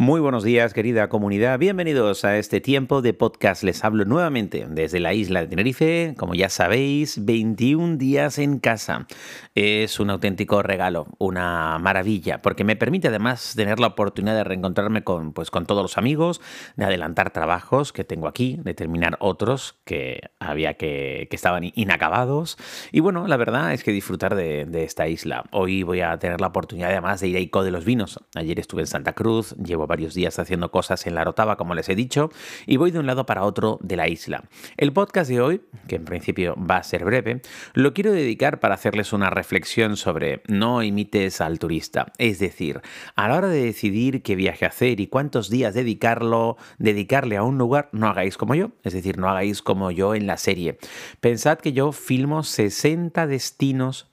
Muy buenos días, querida comunidad. Bienvenidos a este tiempo de podcast. Les hablo nuevamente desde la isla de Tenerife. Como ya sabéis, 21 días en casa. Es un auténtico regalo, una maravilla, porque me permite además tener la oportunidad de reencontrarme con todos los amigos, de adelantar trabajos que tengo aquí, de terminar otros que estaban inacabados. Y bueno, la verdad es que disfrutar de esta isla. Hoy voy a tener la oportunidad además de ir a Ico de los Vinos. Ayer estuve en Santa Cruz, llevo varios días haciendo cosas en la Orotava, como les he dicho, y voy de un lado para otro de la isla. El podcast de hoy, que en principio va a ser breve, lo quiero dedicar para hacerles una reflexión sobre no imites al turista. Es decir, a la hora de decidir qué viaje hacer y cuántos días dedicarle a un lugar, no hagáis como yo. Es decir, no hagáis como yo en la serie. Pensad que yo filmo 60 destinos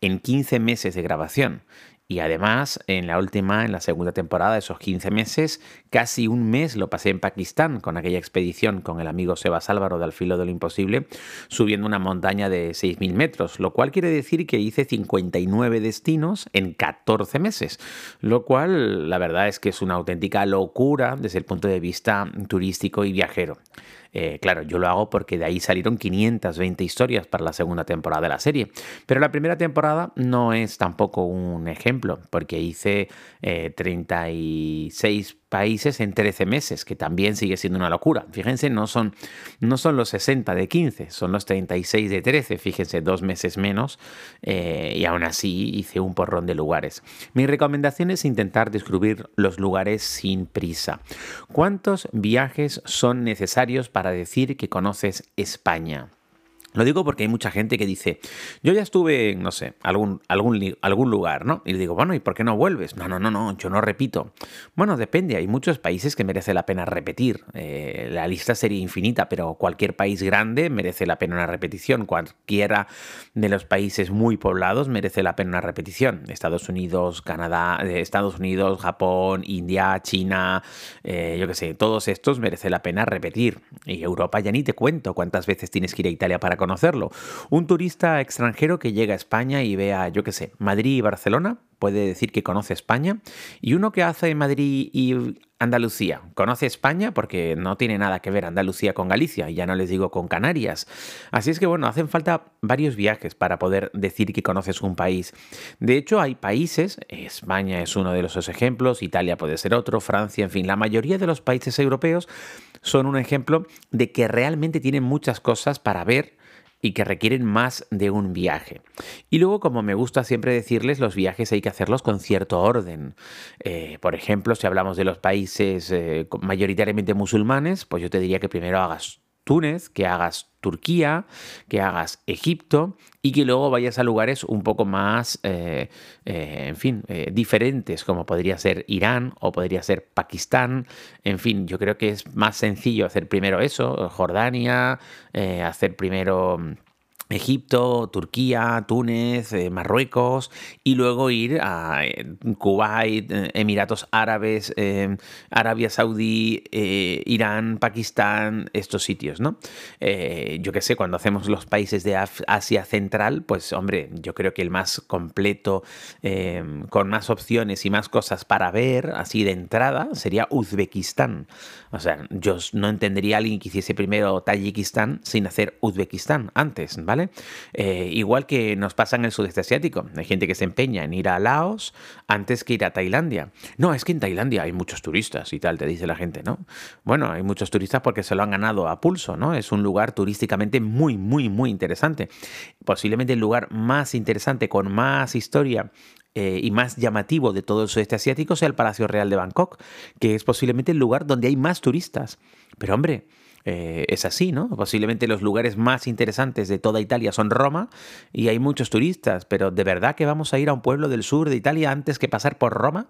en 15 meses de grabación. Y además, en la segunda temporada, esos 15 meses, casi un mes lo pasé en Pakistán con aquella expedición con el amigo Sebas Álvaro de Al Filo de lo Imposible, subiendo una montaña de 6.000 metros, lo cual quiere decir que hice 59 destinos en 14 meses, lo cual la verdad es que es una auténtica locura desde el punto de vista turístico y viajero. Claro, yo lo hago porque de ahí salieron 520 historias para la segunda temporada de la serie. Pero la primera temporada no es tampoco un ejemplo, porque hice 36 países en 13 meses, que también sigue siendo una locura. Fíjense, no son los 60 de 15, son los 36 de 13, fíjense, 2 meses menos, y aún así hice un porrón de lugares. Mi recomendación es intentar descubrir los lugares sin prisa. ¿Cuántos viajes son necesarios para decir que conoces España? Lo digo porque hay mucha gente que dice, yo ya estuve en, no sé, algún lugar, ¿no? Y le digo, bueno, ¿y por qué no vuelves? No, yo no repito. Bueno, depende, hay muchos países que merece la pena repetir. La lista sería infinita, pero cualquier país grande merece la pena una repetición. Cualquiera de los países muy poblados merece la pena una repetición. Estados Unidos, Japón, India, China, todos estos merece la pena repetir. Y Europa ya ni te cuento cuántas veces tienes que ir a Italia para conocerlo. Un turista extranjero que llega a España y vea, Madrid y Barcelona, puede decir que conoce España. Y uno que hace Madrid y Andalucía, conoce España porque no tiene nada que ver Andalucía con Galicia, y ya no les digo con Canarias. Así es que bueno, hacen falta varios viajes para poder decir que conoces un país. De hecho, hay países, España es uno de los ejemplos, Italia puede ser otro, Francia, en fin, la mayoría de los países europeos son un ejemplo de que realmente tienen muchas cosas para ver y que requieren más de un viaje. Y luego, como me gusta siempre decirles, los viajes hay que hacerlos con cierto orden. Por ejemplo, si hablamos de los países mayoritariamente musulmanes, pues yo te diría que primero hagas Túnez, que hagas Turquía, que hagas Egipto y que luego vayas a lugares un poco más, diferentes, como podría ser Irán o podría ser Pakistán. En fin, yo creo que es más sencillo hacer primero eso, Jordania, hacer primero Egipto, Turquía, Túnez, Marruecos, y luego ir a Kuwait, Emiratos Árabes, Arabia Saudí, Irán, Pakistán, estos sitios, ¿no? Cuando hacemos los países de Asia Central, pues hombre, yo creo que el más completo, con más opciones y más cosas para ver, así de entrada, sería Uzbekistán. O sea, yo no entendería a alguien que hiciese primero Tayikistán sin hacer Uzbekistán antes, ¿vale? Igual que nos pasa en el sudeste asiático. Hay gente que se empeña en ir a Laos antes que ir a Tailandia. No, es que en Tailandia hay muchos turistas y tal, te dice la gente, ¿no? Bueno, hay muchos turistas porque se lo han ganado a pulso, ¿no? Es un lugar turísticamente muy, muy, muy interesante. Posiblemente el lugar más interesante, con más historia y más llamativo de todo el sudeste asiático sea el Palacio Real de Bangkok, que es posiblemente el lugar donde hay más turistas. Pero hombre, es así, ¿no? Posiblemente los lugares más interesantes de toda Italia son Roma y hay muchos turistas, pero ¿de verdad que vamos a ir a un pueblo del sur de Italia antes que pasar por Roma?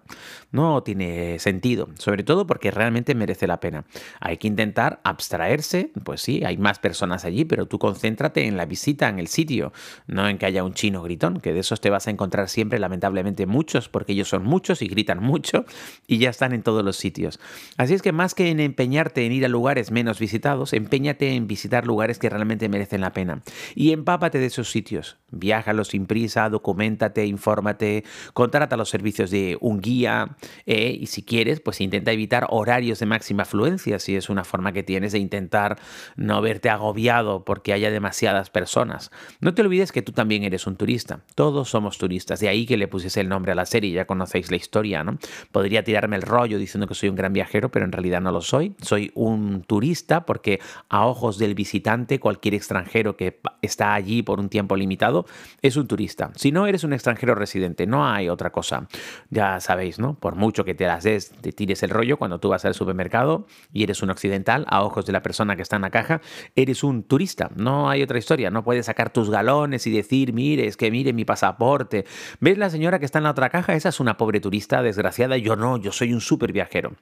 No tiene sentido, sobre todo porque realmente merece la pena. Hay que intentar abstraerse, pues sí, hay más personas allí, pero tú concéntrate en la visita, en el sitio, no en que haya un chino gritón, que de esos te vas a encontrar siempre, lamentablemente, muchos, porque ellos son muchos y gritan mucho y ya están en todos los sitios. Así es que más que en empeñarte en ir a lugares menos visitados, empéñate en visitar lugares que realmente merecen la pena y empápate de esos sitios. Viájalos sin prisa, documéntate, infórmate, contrata los servicios de un guía y si quieres, pues intenta evitar horarios de máxima afluencia, si es una forma que tienes de intentar no verte agobiado porque haya demasiadas personas. No te olvides que tú también eres un turista. Todos somos turistas, de ahí que le pusiese el nombre a la serie, ya conocéis la historia, ¿no? Podría tirarme el rollo diciendo que soy un gran viajero, pero en realidad no lo soy. Soy un turista porque a ojos del visitante, cualquier extranjero que está allí por un tiempo limitado es un turista. Si no, eres un extranjero residente, no hay otra cosa. Ya sabéis, ¿no? Por mucho que te las des, te tires el rollo, cuando tú vas al supermercado y eres un occidental, a ojos de la persona que está en la caja, eres un turista. No hay otra historia. No puedes sacar tus galones y decir, mire, es que mire mi pasaporte. ¿Ves la señora que está en la otra caja? Esa es una pobre turista desgraciada. Yo no, yo soy un súper viajero.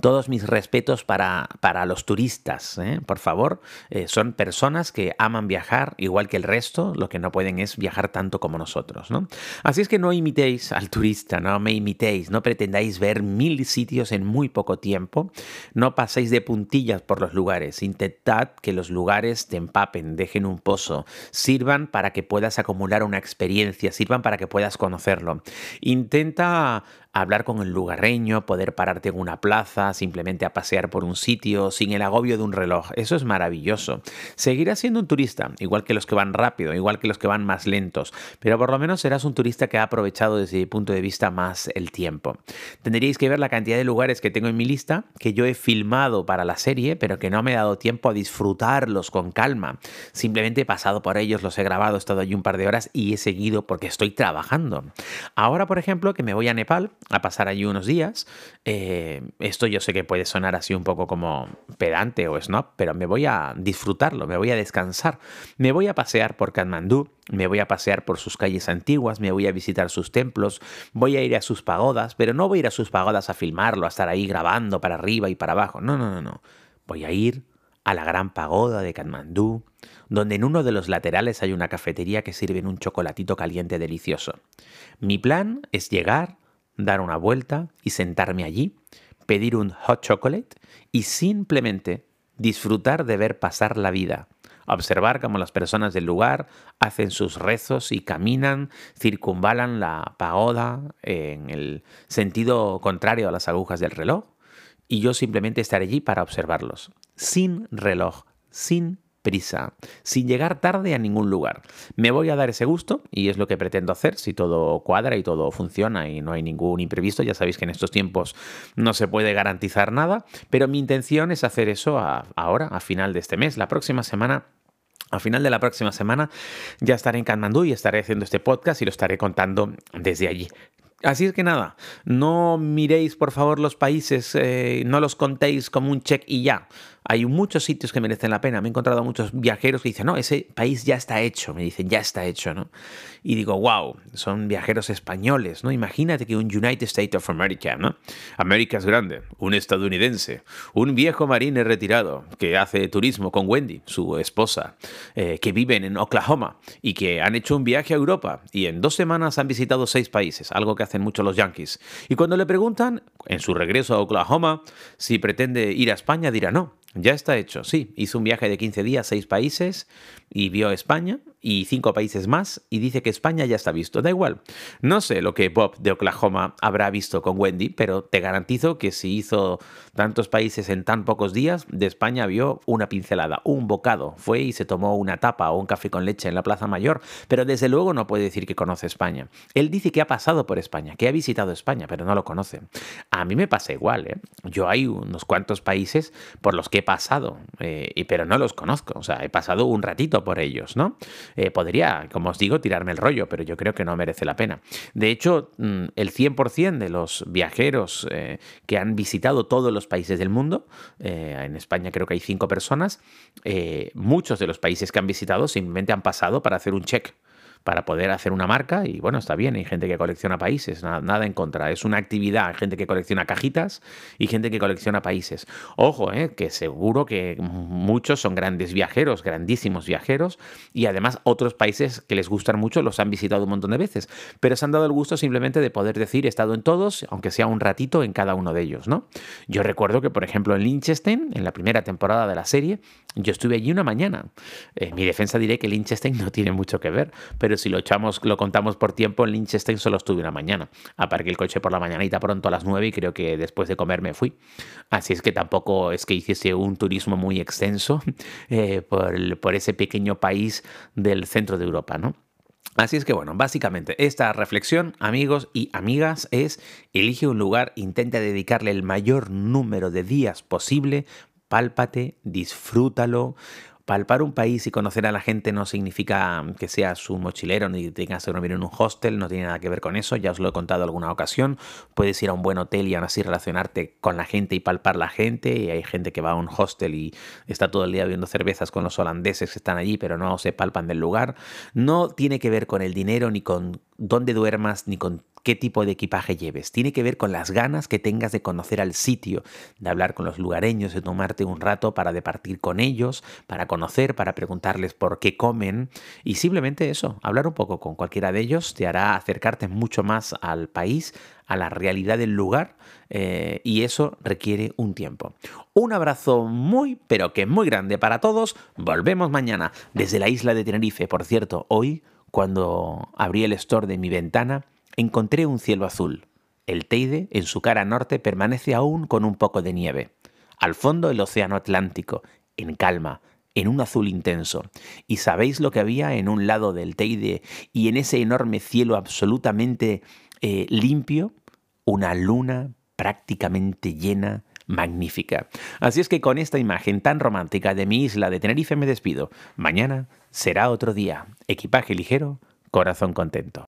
Todos mis respetos para los turistas, ¿eh? Por favor, son personas que aman viajar igual que el resto, lo que no pueden es viajar tanto como nosotros, ¿no? Así es que no imitéis al turista, no me imitéis, no pretendáis ver 1000 sitios en muy poco tiempo, no paséis de puntillas por los lugares, intentad que los lugares te empapen, dejen un pozo, sirvan para que puedas acumular una experiencia, sirvan para que puedas conocerlo. Intenta hablar con el lugareño, poder pararte en una plaza, simplemente a pasear por un sitio, sin el agobio de un reloj. Eso es maravilloso. Seguirás siendo un turista, igual que los que van rápido, igual que los que van más lentos, pero por lo menos serás un turista que ha aprovechado desde mi punto de vista más el tiempo. Tendríais que ver la cantidad de lugares que tengo en mi lista, que yo he filmado para la serie, pero que no me he dado tiempo a disfrutarlos con calma. Simplemente he pasado por ellos, los he grabado, he estado allí un par de horas y he seguido porque estoy trabajando. Ahora, por ejemplo, que me voy a Nepal, a pasar allí unos días. Esto yo sé que puede sonar así un poco como pedante o snob, pero me voy a disfrutarlo, me voy a descansar. Me voy a pasear por Katmandú, me voy a pasear por sus calles antiguas, me voy a visitar sus templos, voy a ir a sus pagodas, pero no voy a ir a sus pagodas a filmarlo, a estar ahí grabando para arriba y para abajo. No, no, no, no. Voy a ir a la gran pagoda de Katmandú, donde en uno de los laterales hay una cafetería que sirven un chocolatito caliente delicioso. Mi plan es llegar, dar una vuelta y sentarme allí, pedir un hot chocolate y simplemente disfrutar de ver pasar la vida. Observar cómo las personas del lugar hacen sus rezos y caminan, circunvalan la pagoda en el sentido contrario a las agujas del reloj, y yo simplemente estaré allí para observarlos, sin reloj, sin prisa, sin llegar tarde a ningún lugar. Me voy a dar ese gusto y es lo que pretendo hacer si todo cuadra y todo funciona y no hay ningún imprevisto. Ya sabéis que en estos tiempos no se puede garantizar nada, pero mi intención es hacer eso ahora, a final de este mes. La próxima semana, a final de la próxima semana, ya estaré en Katmandú y estaré haciendo este podcast y lo estaré contando desde allí. Así es que nada, no miréis por favor los países, no los contéis como un check y ya. Hay muchos sitios que merecen la pena. Me he encontrado muchos viajeros que dicen, no, ese país ya está hecho. Me dicen, ya está hecho, ¿no? Y digo, wow, son viajeros españoles, ¿no? Imagínate que un United States of America, ¿no? América es grande, un estadounidense, un viejo marine retirado que hace turismo con Wendy, su esposa, que viven en Oklahoma y que han hecho un viaje a Europa y en 2 semanas han visitado 6 países, algo que hacen mucho los yankees. Y cuando le preguntan, en su regreso a Oklahoma, si pretende ir a España, dirá no. Ya está hecho, sí. Hizo un viaje de 15 días, 6 países, y vio España y 5 países más, y dice que España ya está visto. Da igual. No sé lo que Bob de Oklahoma habrá visto con Wendy, pero te garantizo que si hizo tantos países en tan pocos días, de España vio una pincelada, un bocado. Fue y se tomó una tapa o un café con leche en la Plaza Mayor, pero desde luego no puede decir que conoce España. Él dice que ha pasado por España, que ha visitado España, pero no lo conoce. A mí me pasa igual, ¿eh? Yo hay unos cuantos países por los que he pasado, pero no los conozco. O sea, he pasado un ratito por ellos, ¿no? podría, como os digo, tirarme el rollo, pero yo creo que no merece la pena. De hecho, el 100% de los viajeros que han visitado todos los países del mundo, en España creo que hay 5 personas, muchos de los países que han visitado simplemente han pasado para hacer un check, para poder hacer una marca. Y bueno, está bien, hay gente que colecciona países, nada en contra, es una actividad. Hay gente que colecciona cajitas y gente que colecciona países. Ojo, que seguro que muchos son grandes viajeros, grandísimos viajeros, y además otros países que les gustan mucho los han visitado un montón de veces, pero se han dado el gusto simplemente de poder decir he estado en todos, aunque sea un ratito en cada uno de ellos, ¿no? Yo recuerdo que, por ejemplo, en Liechtenstein, en la primera temporada de la serie, yo estuve allí una mañana. En mi defensa diré que Liechtenstein no tiene mucho que ver, pero si lo contamos por tiempo, en Liechtenstein solo estuve una mañana. Aparqué el coche por la mañanita pronto a las 9 y creo que después de comer me fui. Así es que tampoco es que hiciese un turismo muy extenso por ese pequeño país del centro de Europa, ¿no? Así es que bueno, básicamente esta reflexión, amigos y amigas, es: elige un lugar, intenta dedicarle el mayor número de días posible, pálpate, disfrútalo. Palpar un país y conocer a la gente no significa que seas un mochilero ni tengas que dormir en un hostel, no tiene nada que ver con eso, ya os lo he contado alguna ocasión. Puedes ir a un buen hotel y aún así relacionarte con la gente y palpar la gente, y hay gente que va a un hostel y está todo el día bebiendo cervezas con los holandeses que están allí, pero no se palpan del lugar. No tiene que ver con el dinero, ni con dónde duermas, ni con qué tipo de equipaje lleves. Tiene que ver con las ganas que tengas de conocer al sitio, de hablar con los lugareños, de tomarte un rato para departir con ellos, para conocer, para preguntarles por qué comen, y simplemente eso, hablar un poco con cualquiera de ellos te hará acercarte mucho más al país, a la realidad del lugar, y eso requiere un tiempo. Un abrazo muy, pero que muy grande para todos. Volvemos mañana desde la isla de Tenerife. Por cierto, hoy, cuando abrí el store de mi ventana, encontré un cielo azul. El Teide, en su cara norte, permanece aún con un poco de nieve. Al fondo, el océano Atlántico, en calma, en un azul intenso. ¿Y sabéis lo que había en un lado del Teide y en ese enorme cielo absolutamente limpio? Una luna prácticamente llena, magnífica. Así es que con esta imagen tan romántica de mi isla de Tenerife me despido. Mañana será otro día. Equipaje ligero, corazón contento.